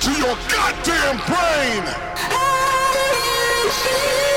to your goddamn brain!